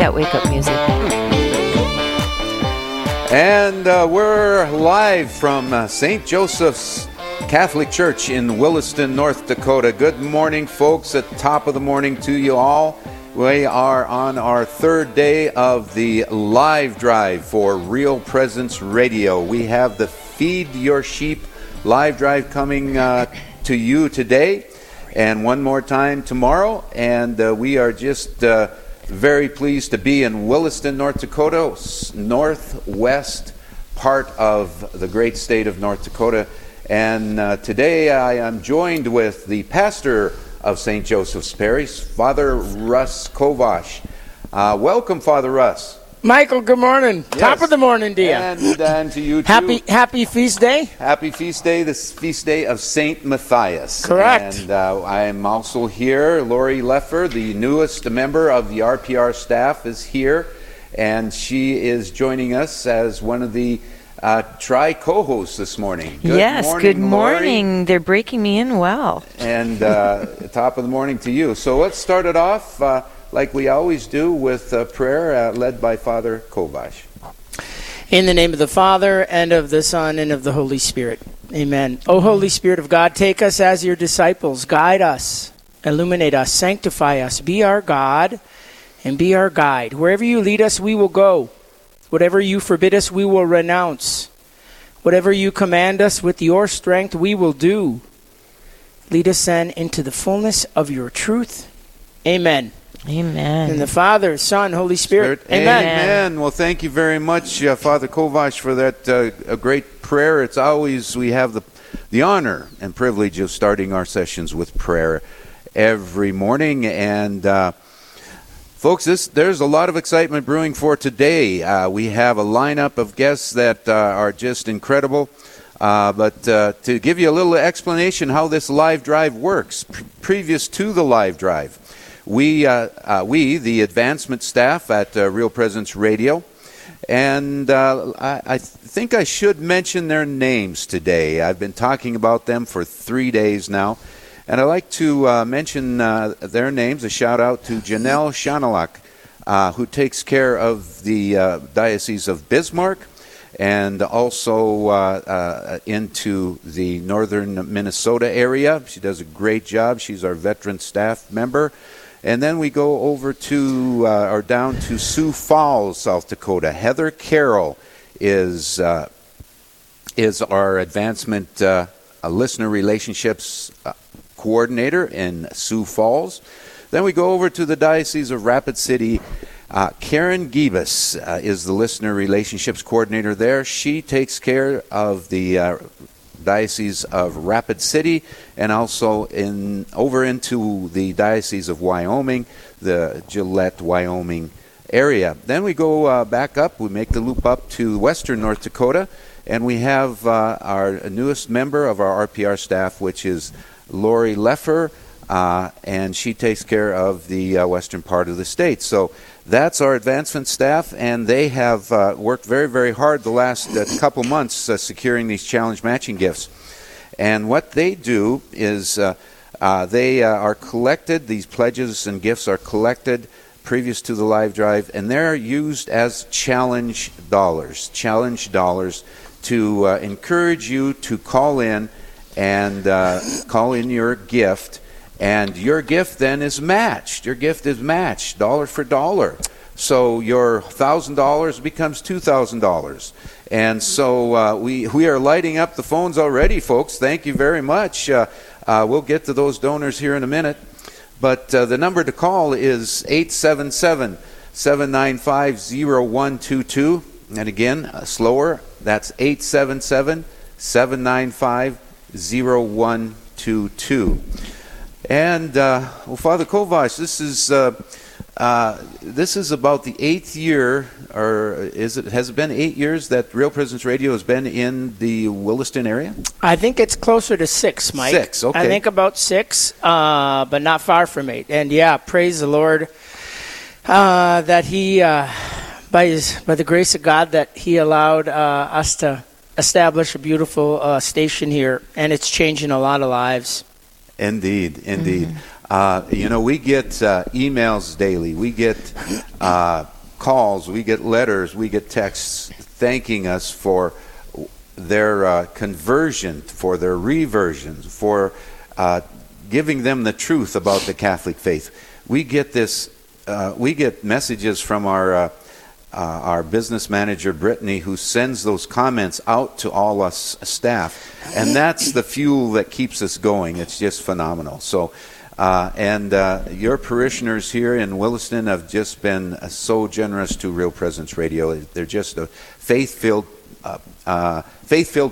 that wake-up music. And we're live from St. Joseph's Catholic Church in Williston, North Dakota. Good morning, folks. At the top of the morning to you all. We are on our third day of the live drive for Real Presence Radio. We have the Feed Your Sheep live drive coming to you today and one more time tomorrow. And we are just very pleased to be in Williston, North Dakota, northwest part of the great state of North Dakota. And today I am joined with the pastor of St. Joseph's Parish, Father Russ Kovash. Welcome, Father Russ. Michael, good morning. Yes. Top of the morning to you. And to you, too. Happy feast day. Happy feast day, this feast day of Saint Matthias. Correct. And I'm also here. Lori Leffer, the newest member of the RPR staff, is here. And she is joining us as one of the co-hosts this morning. Good morning, Lori. They're breaking me in well. And top of the morning to you. So let's start it off like we always do with a prayer led by Father Kovash. In the name of the Father, and of the Son, and of the Holy Spirit. Amen. O Holy Spirit of God, take us as your disciples. Guide us, illuminate us, sanctify us. Be our God and be our guide. Wherever you lead us, we will go. Whatever you forbid us, we will renounce. Whatever you command us with your strength, we will do. Lead us then into the fullness of your truth. Amen. Amen. In the Father, Son, Holy Spirit. Amen. Amen. Well, thank you very much, Father Kovash, for that a great prayer. It's always we have the honor and privilege of starting our sessions with prayer every morning. And folks, there's a lot of excitement brewing for today. We have a lineup of guests that are just incredible. But to give you a little explanation how this live drive works, previous to the live drive, we, the advancement staff at Real Presence Radio, and I think I should mention their names today. I've been talking about them for 3 days now, and I'd like to mention their names. A shout-out to Janelle Shonilak, who takes care of the Diocese of Bismarck, and also into the northern Minnesota area. She does a great job. She's our veteran staff member. And then we go over to, or down to Sioux Falls, South Dakota. Heather Carroll is our advancement listener relationships coordinator in Sioux Falls. Then we go over to the Diocese of Rapid City. Karen Gibas is the listener relationships coordinator there. She takes care of the Diocese of Rapid City, and also over into the Diocese of Wyoming, the Gillette, Wyoming area. Then we go back up, we make the loop up to western North Dakota, and we have our newest member of our RPR staff, which is Lori Leffer, and she takes care of the western part of the state. So that's our advancement staff, and they have worked very, very hard the last couple months securing these challenge matching gifts. And what they do is they are collected, these pledges and gifts are collected previous to the live drive, and they're used as challenge dollars to encourage you to call in and call in your gift. And your gift then is matched. Your gift is matched dollar for dollar. So your $1,000 becomes $2,000. And so we are lighting up the phones already, folks. Thank you very much. We'll get to those donors here in a minute. But the number to call is 877-795-0122. And again, slower, that's 877-795-0122. And well, Father Kovash, this is about the 8th year, or has it been 8 years that Real Presence Radio has been in the Williston area? I think it's closer to 6, Mike. 6, okay. I think about 6, but not far from 8. And yeah, praise the Lord that He, by the grace of God, that He allowed us to establish a beautiful station here, and it's changing a lot of lives. Indeed. We get emails daily. We get calls. We get letters. We get texts thanking us for their conversion, for their reversion, for giving them the truth about the Catholic faith. We get this. We get messages from our business manager, Brittany, who sends those comments out to all us staff. And that's the fuel that keeps us going. It's just phenomenal. So, your parishioners here in Williston have just been so generous to Real Presence Radio. They're just a faith-filled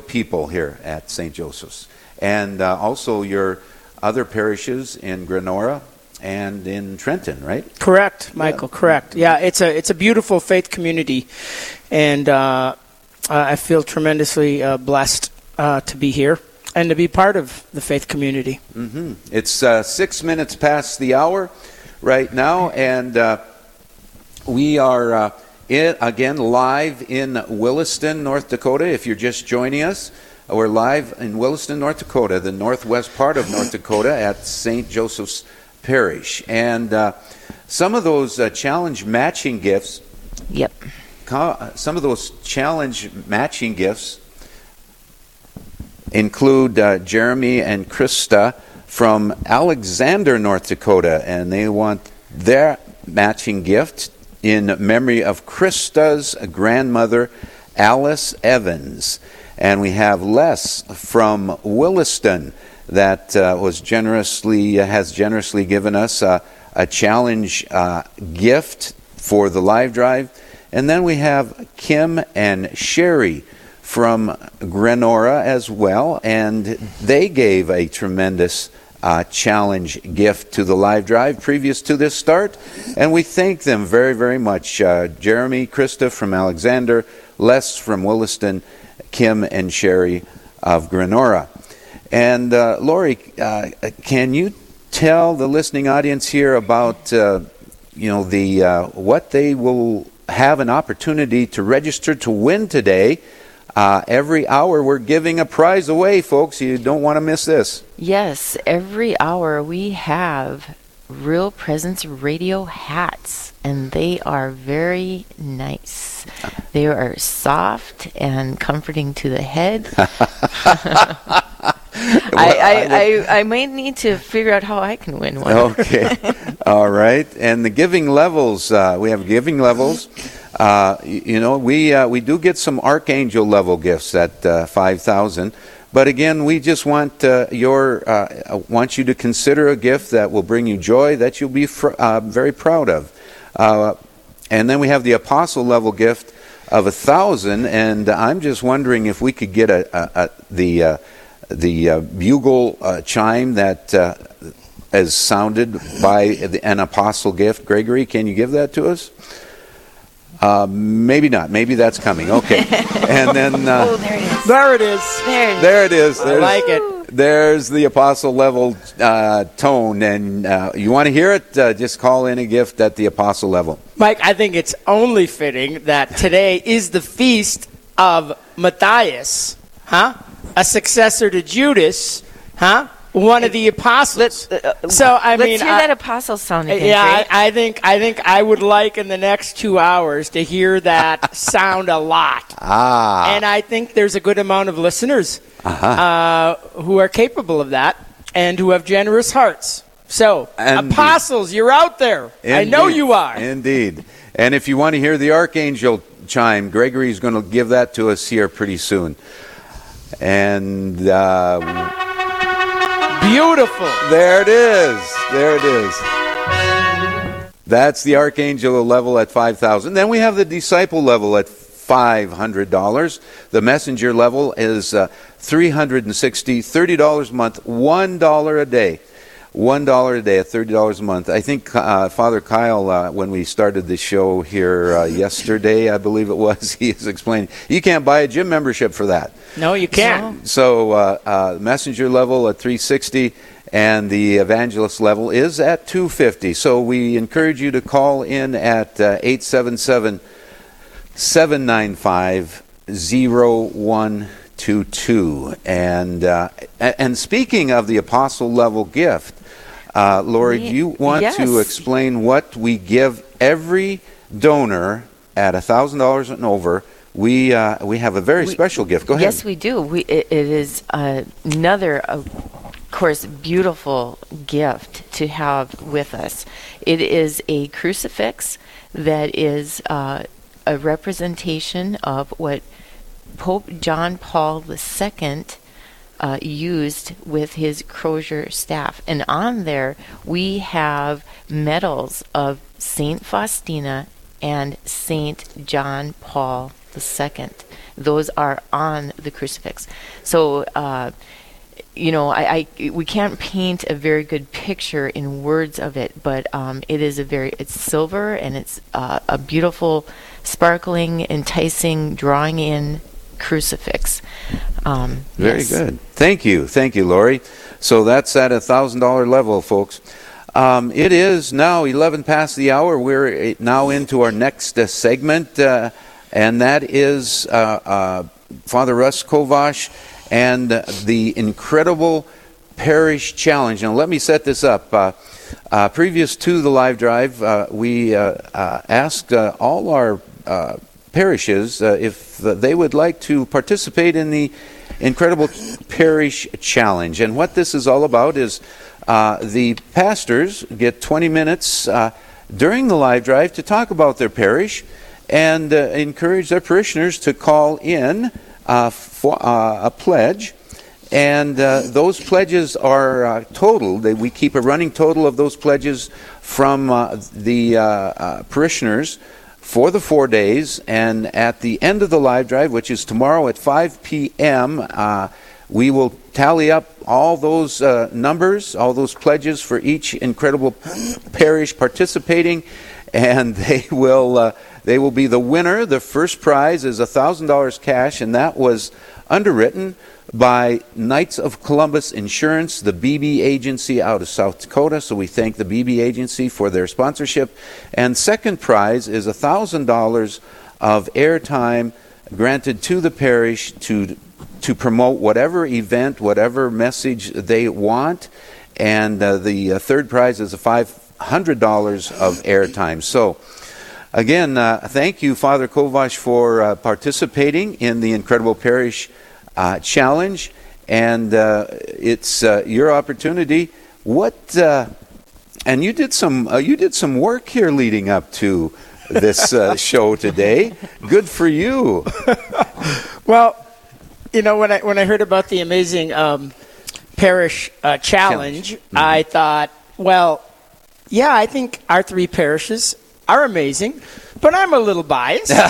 people here at St. Joseph's. And also your other parishes in Grenora and in Trenton, right? Correct, Michael, yeah. Correct. Yeah, it's a beautiful faith community, and I feel tremendously blessed to be here and to be part of the faith community. Mm-hmm. It's 6 minutes past the hour right now, and we are, again, live in Williston, North Dakota, if you're just joining us. We're live in Williston, North Dakota, the northwest part of North Dakota at St. Joseph's Parish. And some of those challenge matching gifts. Yep. Some of those challenge matching gifts include Jeremy and Krista from Alexander, North Dakota, and they want their matching gift in memory of Krista's grandmother, Alice Evans. And we have Les from Williston that has generously given us a challenge gift for the live drive. And then we have Kim and Sherry from Grenora as well, and they gave a tremendous challenge gift to the live drive previous to this start, and we thank them very, very much. Jeremy, Krista from Alexander, Les from Williston, Kim and Sherry of Grenora. And Lori, can you tell the listening audience here about what they will have an opportunity to register to win today? Every hour we're giving a prize away, folks. You don't want to miss this. Yes, every hour we have Real Presence Radio hats, and they are very nice. They are soft and comforting to the head. I might need to figure out how I can win one. Okay. All right. And the giving levels, we have giving levels. We do get some Archangel level gifts at $5,000. But again, we just want want you to consider a gift that will bring you joy, that you'll be very proud of. And then we have the Apostle level gift of $1,000. And I'm just wondering if we could get the bugle chime that is sounded by an apostle gift. Gregory, can you give that to us? Maybe not. Maybe that's coming. Okay. And then there it is. I like it. There's the apostle level tone, and you want to hear it? Just call in a gift at the apostle level. Mike, I think it's only fitting that today is the feast of Matthias, huh? A successor to Judas, huh? One of the apostles. Let's hear that apostle sound again. Yeah, right? I think I would like in the next 2 hours to hear that sound a lot. Ah. And I think there's a good amount of listeners who are capable of that and who have generous hearts. So, indeed. Apostles, you're out there. Indeed. I know you are. Indeed. And if you want to hear the Archangel chime, Gregory's going to give that to us here pretty soon. And beautiful. There it is. That's the Archangel level at $5,000. Then we have the Disciple level at $500. The Messenger level is $360, $30 a month, $1 a day. $1 a day at $30 a month. I think Father Kyle, when we started the show here yesterday, I believe it was, he was explaining, you can't buy a gym membership for that. No, you can't. So messenger level at $360, and the evangelist level is at $250. So we encourage you to call in at 877-795-0122. And speaking of the apostle level gift, Lori, do you want to explain what we give every donor at $1,000 and over? We have a very special gift. Go ahead. Yes, we do. It is another, of course, beautiful gift to have with us. It is a crucifix that is a representation of what Pope John Paul II used with his crozier staff. And on there, we have medals of Saint Faustina and Saint John Paul II. Those are on the crucifix. So, we can't paint a very good picture in words of it, but it is it's silver, and it's a beautiful, sparkling, enticing, drawing in crucifix. Very good. Thank you, Lori. So that's at $1,000 level, folks. It is now 11 past the hour. We're now into our next segment, and that is Father Russ Kovash and the incredible parish challenge. Now, let me set this up. Previous to the live drive, we asked all our parishes if they would like to participate in the incredible parish challenge. And what this is all about is the pastors get 20 minutes during the live drive to talk about their parish and encourage their parishioners to call in for a pledge, and those pledges are totaled. We keep a running total of those pledges from the parishioners for the 4 days, and at the end of the live drive, which is tomorrow at 5 p.m., we will tally up all those numbers, all those pledges for each incredible parish participating, and they will be the winner. The first prize is $1,000 cash, and that was underwritten by Knights of Columbus Insurance, the BB Agency out of South Dakota. So we thank the BB Agency for their sponsorship. And second prize is $1,000 of airtime granted to the parish to promote whatever event, whatever message they want. And the third prize is $500 of airtime. So, again, thank you, Father Kovash, for participating in the Incredible Parish Challenge, and it's your opportunity. And you did some work here leading up to this show today. Good for you. Well, when I heard about the amazing parish challenge, mm-hmm. I thought, I think our three parishes are amazing, but I'm a little biased, So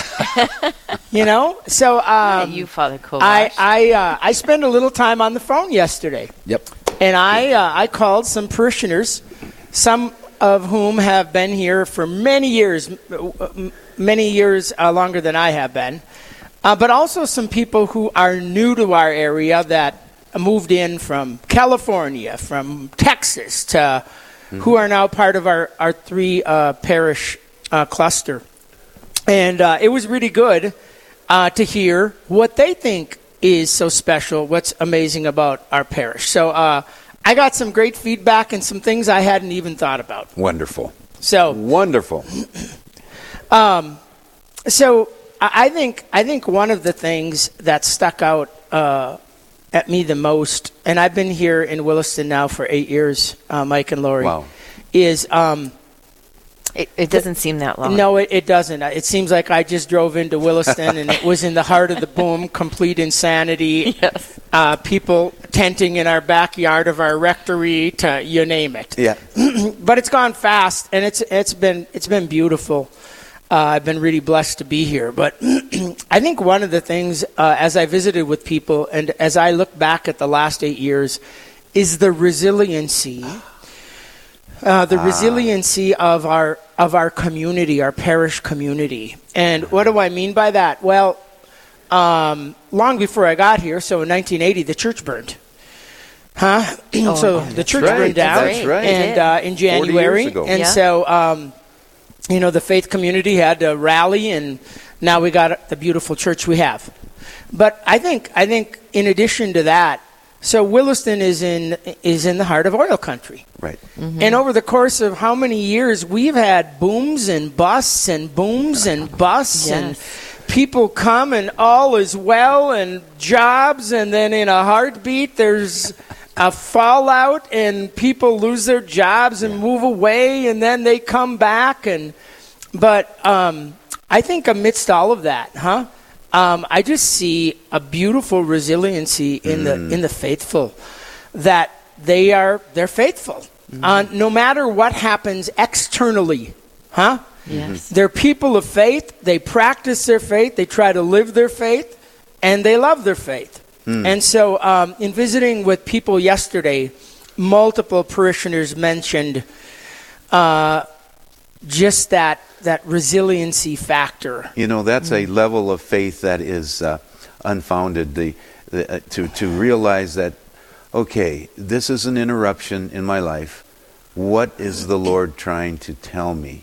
Father Kovash. I spent a little time on the phone yesterday. Yep. And I called some parishioners, some of whom have been here for many years longer than I have been, but also some people who are new to our area that moved in from California, from Texas, to mm-hmm. who are now part of our three parish cluster. And it was really good to hear what they think is so special, what's amazing about our parish. So I got some great feedback and some things I hadn't even thought about. Wonderful. So I think one of the things that stuck out at me the most, and I've been here in Williston now for 8 years, Mike and Lori, wow. is It doesn't seem that long. No, it doesn't. It seems like I just drove into Williston, and it was in the heart of the boom, complete insanity. Yes. People tenting in our backyard of our rectory, to you name it. Yeah. But it's gone fast, and it's been beautiful. I've been really blessed to be here. But I think one of the things as I visited with people, and as I look back at the last 8 years, is the resiliency. Resiliency of our community, our parish community. And what do I mean by that? Well, long before I got here, so in 1980, the church burned. Huh? Oh, so the church burned down. That's right. And in January. 40 years ago. And so, the faith community had to rally, and now we got the beautiful church we have. But I think in addition to that, So Williston is in the heart of oil country. Right. Mm-hmm. And over the course of how many years, we've had booms and busts and booms and busts. Yes. And people come and all is well and jobs, and then in a heartbeat there's a fallout and people lose their jobs and move away, and then they come back. But I think amidst all of that, I just see a beautiful resiliency in the faithful, that they're faithful. Mm-hmm. No matter what happens externally, Yes. They're people of faith. They practice their faith. They try to live their faith, and they love their faith. Mm. And so, in visiting with people yesterday, multiple parishioners mentioned just that resiliency factor. You know, that's a level of faith that is unfounded. To realize that, okay, this is an interruption in my life. What is the Lord trying to tell me?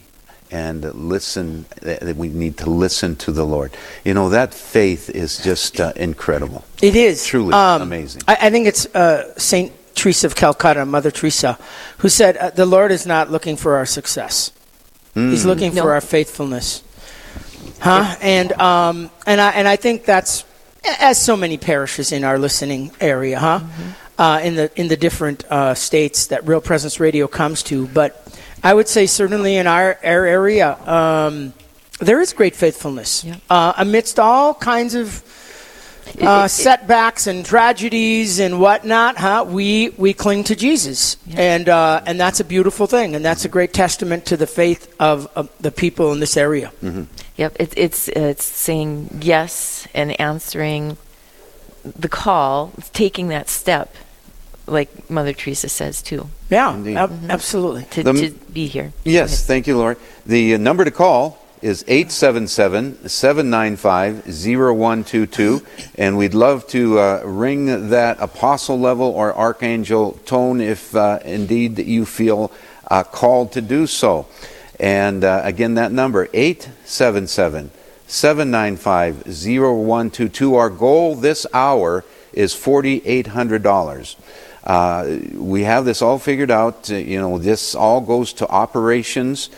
And listen, we need to listen to the Lord. You know, that faith is just incredible. It is. Truly amazing. I think it's St. Teresa of Calcutta, Mother Teresa, who said, the Lord is not looking for our success. Mm. He's looking for our faithfulness. And I think that's, as so many parishes in our listening area, mm-hmm. In the different states that Real Presence Radio comes to. But I would say certainly in our area, there is great faithfulness amidst all kinds of setbacks and tragedies and whatnot. We cling to Jesus, and that's a beautiful thing, and that's a great testament to the faith of the people in this area. Mm-hmm. Yep, it's saying yes and answering the call, taking that step, like Mother Teresa says too. Yeah, absolutely. To be here. Yes, thank you, Lori. The number to call is 877-795-0122, and we'd love to ring that apostle level or archangel tone if indeed you feel called to do so. And again, that number, 877-795-0122. Our goal this hour is $4,800. We have this all figured out. You know, this all goes to operations,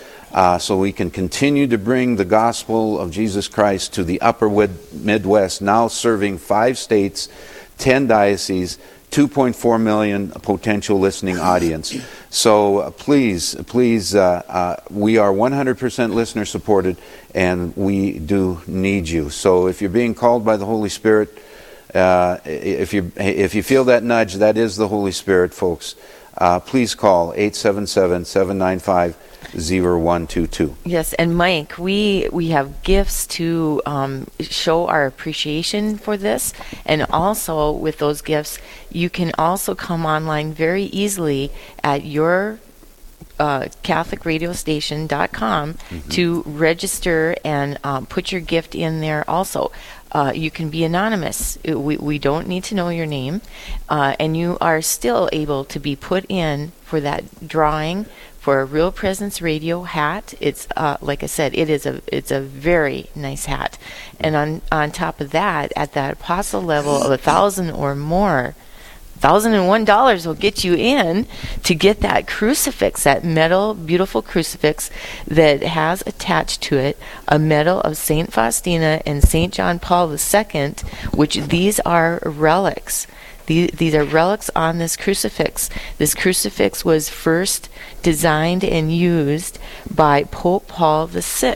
so we can continue to bring the gospel of Jesus Christ to the upper Midwest, now serving 5 states, 10 dioceses, 2.4 million potential listening audience. So please, we are 100% listener supported, and we do need you. So if you're being called by the Holy Spirit, if you feel that nudge, that is the Holy Spirit, folks. Please call 877-795-0122. Yes, and Mike, we have gifts to show our appreciation for this, and also with those gifts, you can also come online very easily at your catholicradiostation.com to register and put your gift in there also. You can be anonymous. We don't need to know your name, and you are still able to be put in for that drawing for a Real Presence Radio hat. It's like I said, it's a very nice hat, and on top of that, at that apostle level of $1,000 or more, $1,001 will get you in to get that crucifix, that metal, beautiful crucifix that has attached to it a medal of Saint Faustina and Saint John Paul II, which these are relics. These are relics on this crucifix. This crucifix was first designed and used by Pope Paul VI.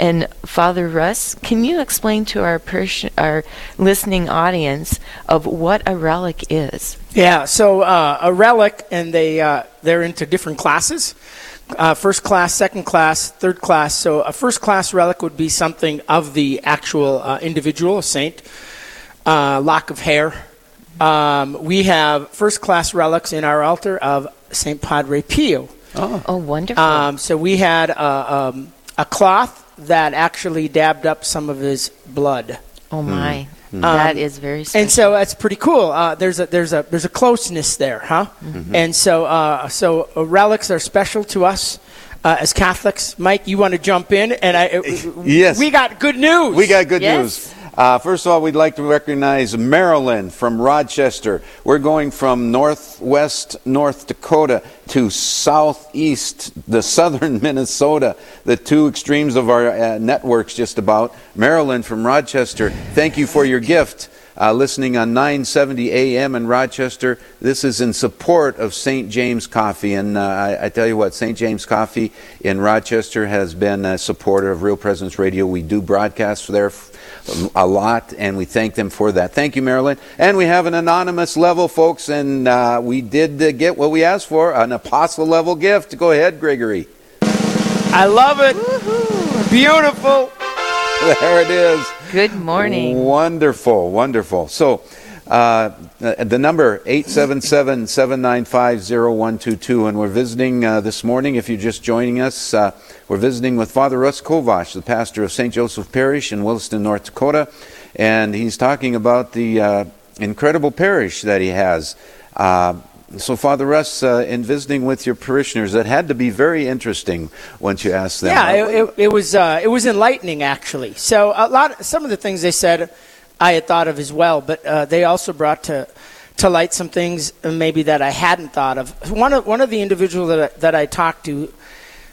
And Father Russ, can you explain to our listening audience of what a relic is? Yeah, so a relic, and they're into different classes. First class, second class, third class. So a first class relic would be something of the actual individual, a saint, lock of hair. We have first class relics in our altar of St. Padre Pio. Oh, wonderful. So we had a cloth that actually dabbed up some of his blood. Oh my, that is very special. And so that's pretty cool. There's a closeness there, Mm-hmm. And so relics are special to us as Catholics. Mike, you want to jump in? Yes. We got good news. First of all, we'd like to recognize Marilyn from Rochester. We're going from northwest North Dakota to southeast, the southern Minnesota, the two extremes of our networks just about. Marilyn from Rochester, thank you for your gift. Listening on 970 AM in Rochester. This is in support of St. James Coffee. And I tell you what, St. James Coffee in Rochester has been a supporter of Real Presence Radio. We do broadcast there a lot, and we thank them for that. Thank you, Marilyn. And we have an anonymous level, folks, and we did get what we asked for, an apostle level gift. Go ahead, Gregory. I love it. Woo-hoo. Beautiful. There it is. Good morning. Wonderful, wonderful. So the number 877-795-0122, and we're visiting this morning, if you're just joining us, we're visiting with Father Russ Kovash, the pastor of St. Joseph Parish in Williston, North Dakota, and he's talking about the incredible parish that he has. So, Father Russ, in visiting with your parishioners, that had to be very interesting once you asked them. Yeah, it was enlightening, actually. So, some of the things they said, I had thought of as well, but they also brought to light some things maybe that I hadn't thought of. One of the individuals that I talked to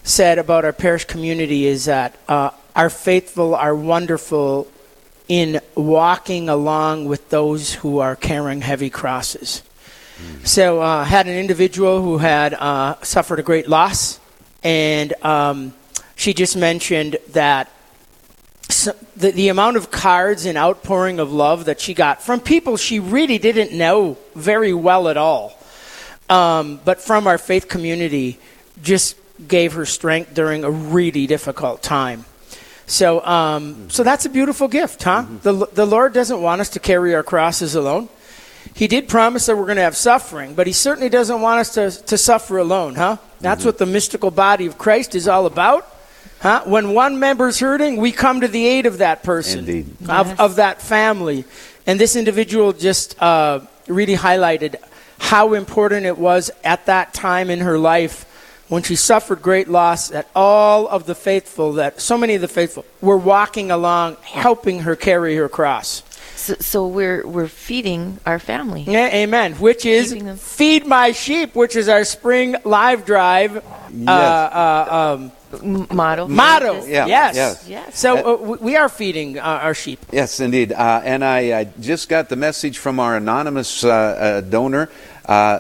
said about our parish community is that our faithful are wonderful in walking along with those who are carrying heavy crosses. So I had an individual who had suffered a great loss, and she just mentioned that the amount of cards and outpouring of love that she got from people she really didn't know very well at all, but from our faith community just gave her strength during a really difficult time. So so that's a beautiful gift, huh? Mm-hmm. The Lord doesn't want us to carry our crosses alone. He did promise that we're going to have suffering, but he certainly doesn't want us to suffer alone, huh? That's what the mystical body of Christ is all about, huh? When one member's hurting, we come to the aid of that person, indeed. Of that family. And this individual just really highlighted how important it was at that time in her life when she suffered great loss that all of the faithful, that so many of the faithful, were walking along, helping her carry her cross. So we're feeding our family. Yeah, amen. Which is Feed My Sheep, which is our spring live drive motto. Motto. Yeah. Yes. So we are feeding our sheep. Yes, indeed. And I just got the message from our anonymous donor.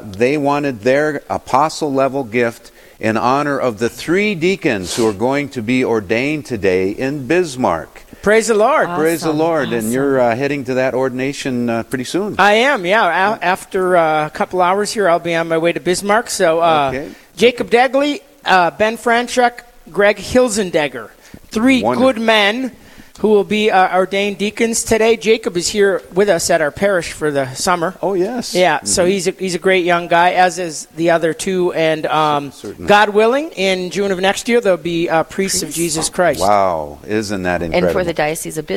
They wanted their apostle level gift in honor of the three deacons who are going to be ordained today in Bismarck. Praise the Lord. Awesome. Praise the Lord. Awesome. And you're heading to that ordination pretty soon. I am, yeah. After a couple hours here, I'll be on my way to Bismarck. So okay. Jacob Degley, Ben Franchuk, Greg Hilzendegger, three wonderful good men who will be ordained deacons today. Jacob is here with us at our parish for the summer. Oh, yes. Yeah, mm-hmm. So he's a great young guy, as is the other two. And God willing, in June of next year, there'll be priests of Jesus Christ. Wow, isn't that incredible? And for the Diocese of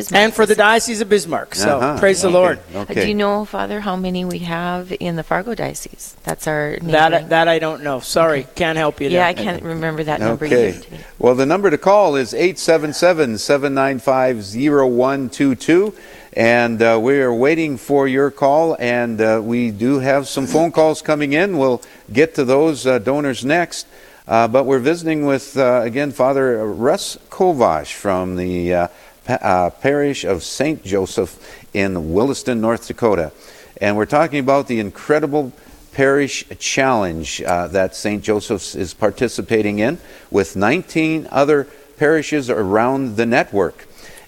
Bismarck. So praise the Lord. Okay. Do you know, Father, how many we have in the Fargo Diocese? That's our neighboring. That I don't know. Sorry, okay. Can't help you there. Yeah, I can't remember that number either. Okay. Well, the number to call is 877-795-0122, and we are waiting for your call, and we do have some phone calls coming in. We'll get to those donors next, but we're visiting with again Father Russ Kovash from the parish of St. Joseph in Williston, North Dakota, and we're talking about the incredible parish challenge that St. Joseph's is participating in with 19 other parishes around the network.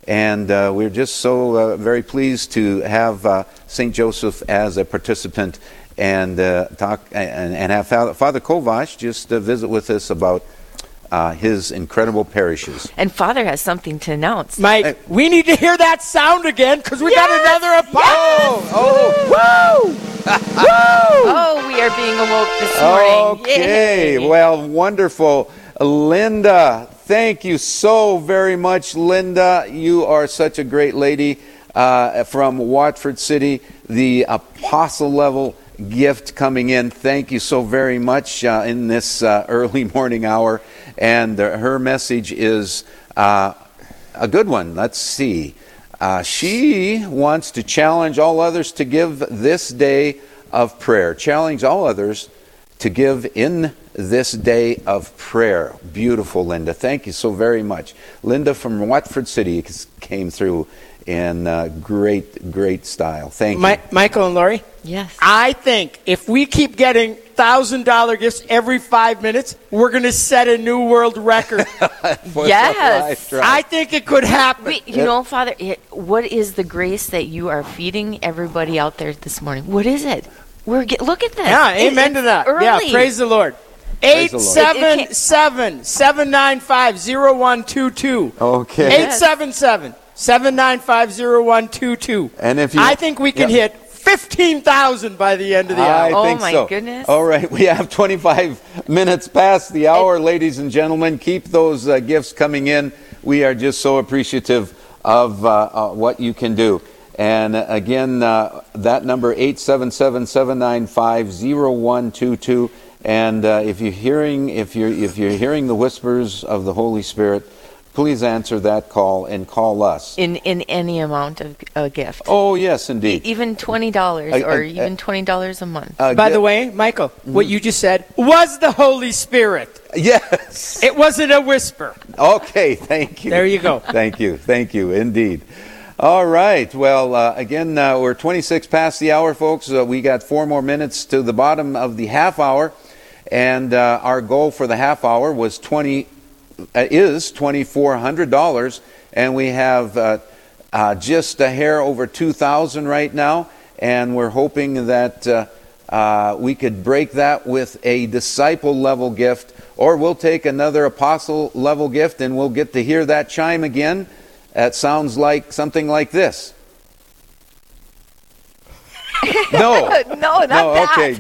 And we're just so very pleased to have St. Joseph as a participant, and talk and have Father Kovash just visit with us about his incredible parishes. And Father has something to announce. Mike, we need to hear that sound again because we got another apostle. Yes! Oh, woo! Oh, we are being awoke this morning. Okay, yay. Well, wonderful, Linda. Thank you so very much, Linda. You are such a great lady from Watford City, the apostle-level gift coming in. Thank you so very much in this early morning hour. And her message is a good one. Let's see. She wants to challenge all others to give this day of prayer. Challenge all others to give in this day of prayer. Beautiful, Linda. Thank you so very much. Linda from Watford City came through in great style. Thank you. Michael and Lori? Yes. I think if we keep getting $1,000 gifts every 5 minutes, we're going to set a new world record. Yes. I think it could happen. You know, Father, what is the grace that you are feeding everybody out there this morning? What is it? Look at this. Yeah, amen to that. Early. Yeah, praise the Lord. 877-795-0122. Okay. 877-795-0122. And if I think we can hit 15,000 by the end of the hour. Oh my goodness. All right, we have 25 minutes past the hour, ladies and gentlemen. Keep those gifts coming in. We are just so appreciative of what you can do. And again, that number, 877-795-0122. And if you're hearing the whispers of the Holy Spirit, please answer that call and call us. In any amount of a gift. Oh, yes, indeed. Even $20 even $20 a month. By the way, Michael, what you just said was the Holy Spirit. Yes. It wasn't a whisper. Okay, thank you. There you go. Thank you, indeed. All right. Well, again, we're 26 past the hour, folks. We got 4 more minutes to the bottom of the half hour. And our goal for the half hour was is $2,400, and we have just a hair over 2,000 right now, and we're hoping that we could break that with a disciple-level gift, or we'll take another apostle-level gift, and we'll get to hear that chime again. That sounds like something like this. No, not that. Okay,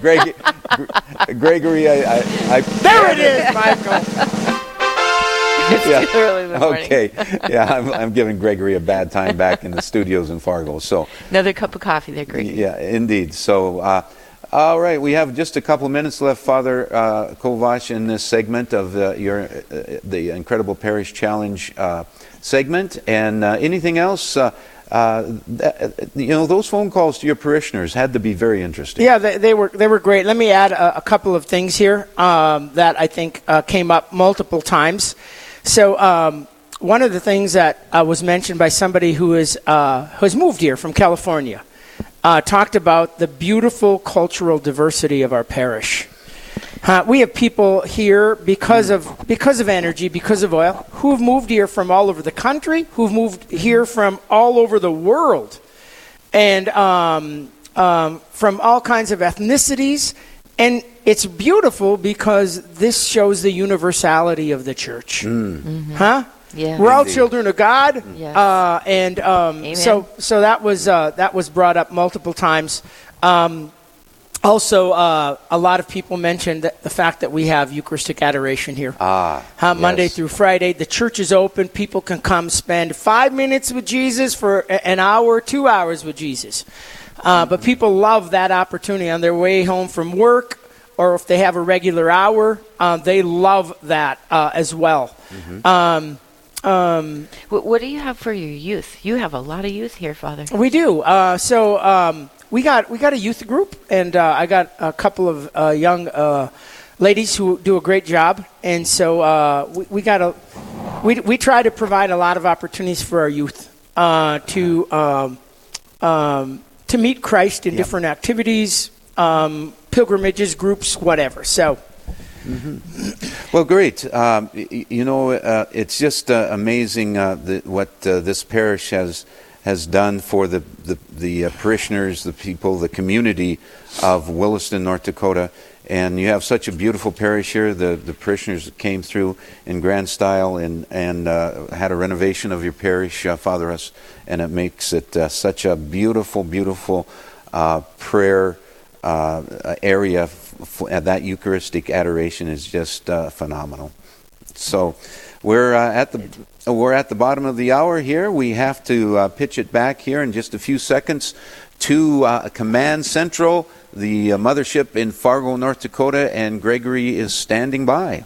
Gregory, I there it is, Michael. Yeah. Okay. Yeah, I'm giving Gregory a bad time back in the studios in Fargo. So another cup of coffee there, Gregory. Yeah, indeed. So, all right, we have just a couple minutes left, Father Kovash, in this segment of the Incredible Parish Challenge segment. And anything else? Those phone calls to your parishioners had to be very interesting. Yeah, they were great. Let me add a couple of things here that I think came up multiple times. So one of the things that was mentioned by somebody who is who's moved here from California talked about the beautiful cultural diversity of our parish. We have people here because of energy, because of oil, who have moved here from all over the country, who've moved here from all over the world, and from all kinds of ethnicities. And it's beautiful because this shows the universality of the church. Mm. Mm-hmm. Huh? Yeah. We're all children of God. Yes. So that was brought up multiple times. Also, a lot of people mentioned that the fact that we have Eucharistic adoration here. Yes. Monday through Friday, the church is open. People can come spend 5 minutes with Jesus for an hour, 2 hours with Jesus. But people love that opportunity on their way home from work, or if they have a regular hour, they love that as well. Mm-hmm. What do you have for your youth? You have a lot of youth here, Father. We do. We got a youth group, and I got a couple of young ladies who do a great job, and so we try to provide a lot of opportunities for our youth to meet Christ in different activities, pilgrimages, groups, whatever. So, Well, great. It's just amazing what this parish has done for the parishioners, the people, the community of Williston, North Dakota. And you have such a beautiful parish here. The parishioners came through in grand style and had a renovation of your parish, Father Russ, and it makes it such a beautiful, beautiful prayer area. That Eucharistic adoration is just phenomenal. So we're at the bottom of the hour here. We have to pitch it back here in just a few seconds to Command Central. The mothership in Fargo, North Dakota, and Gregory is standing by.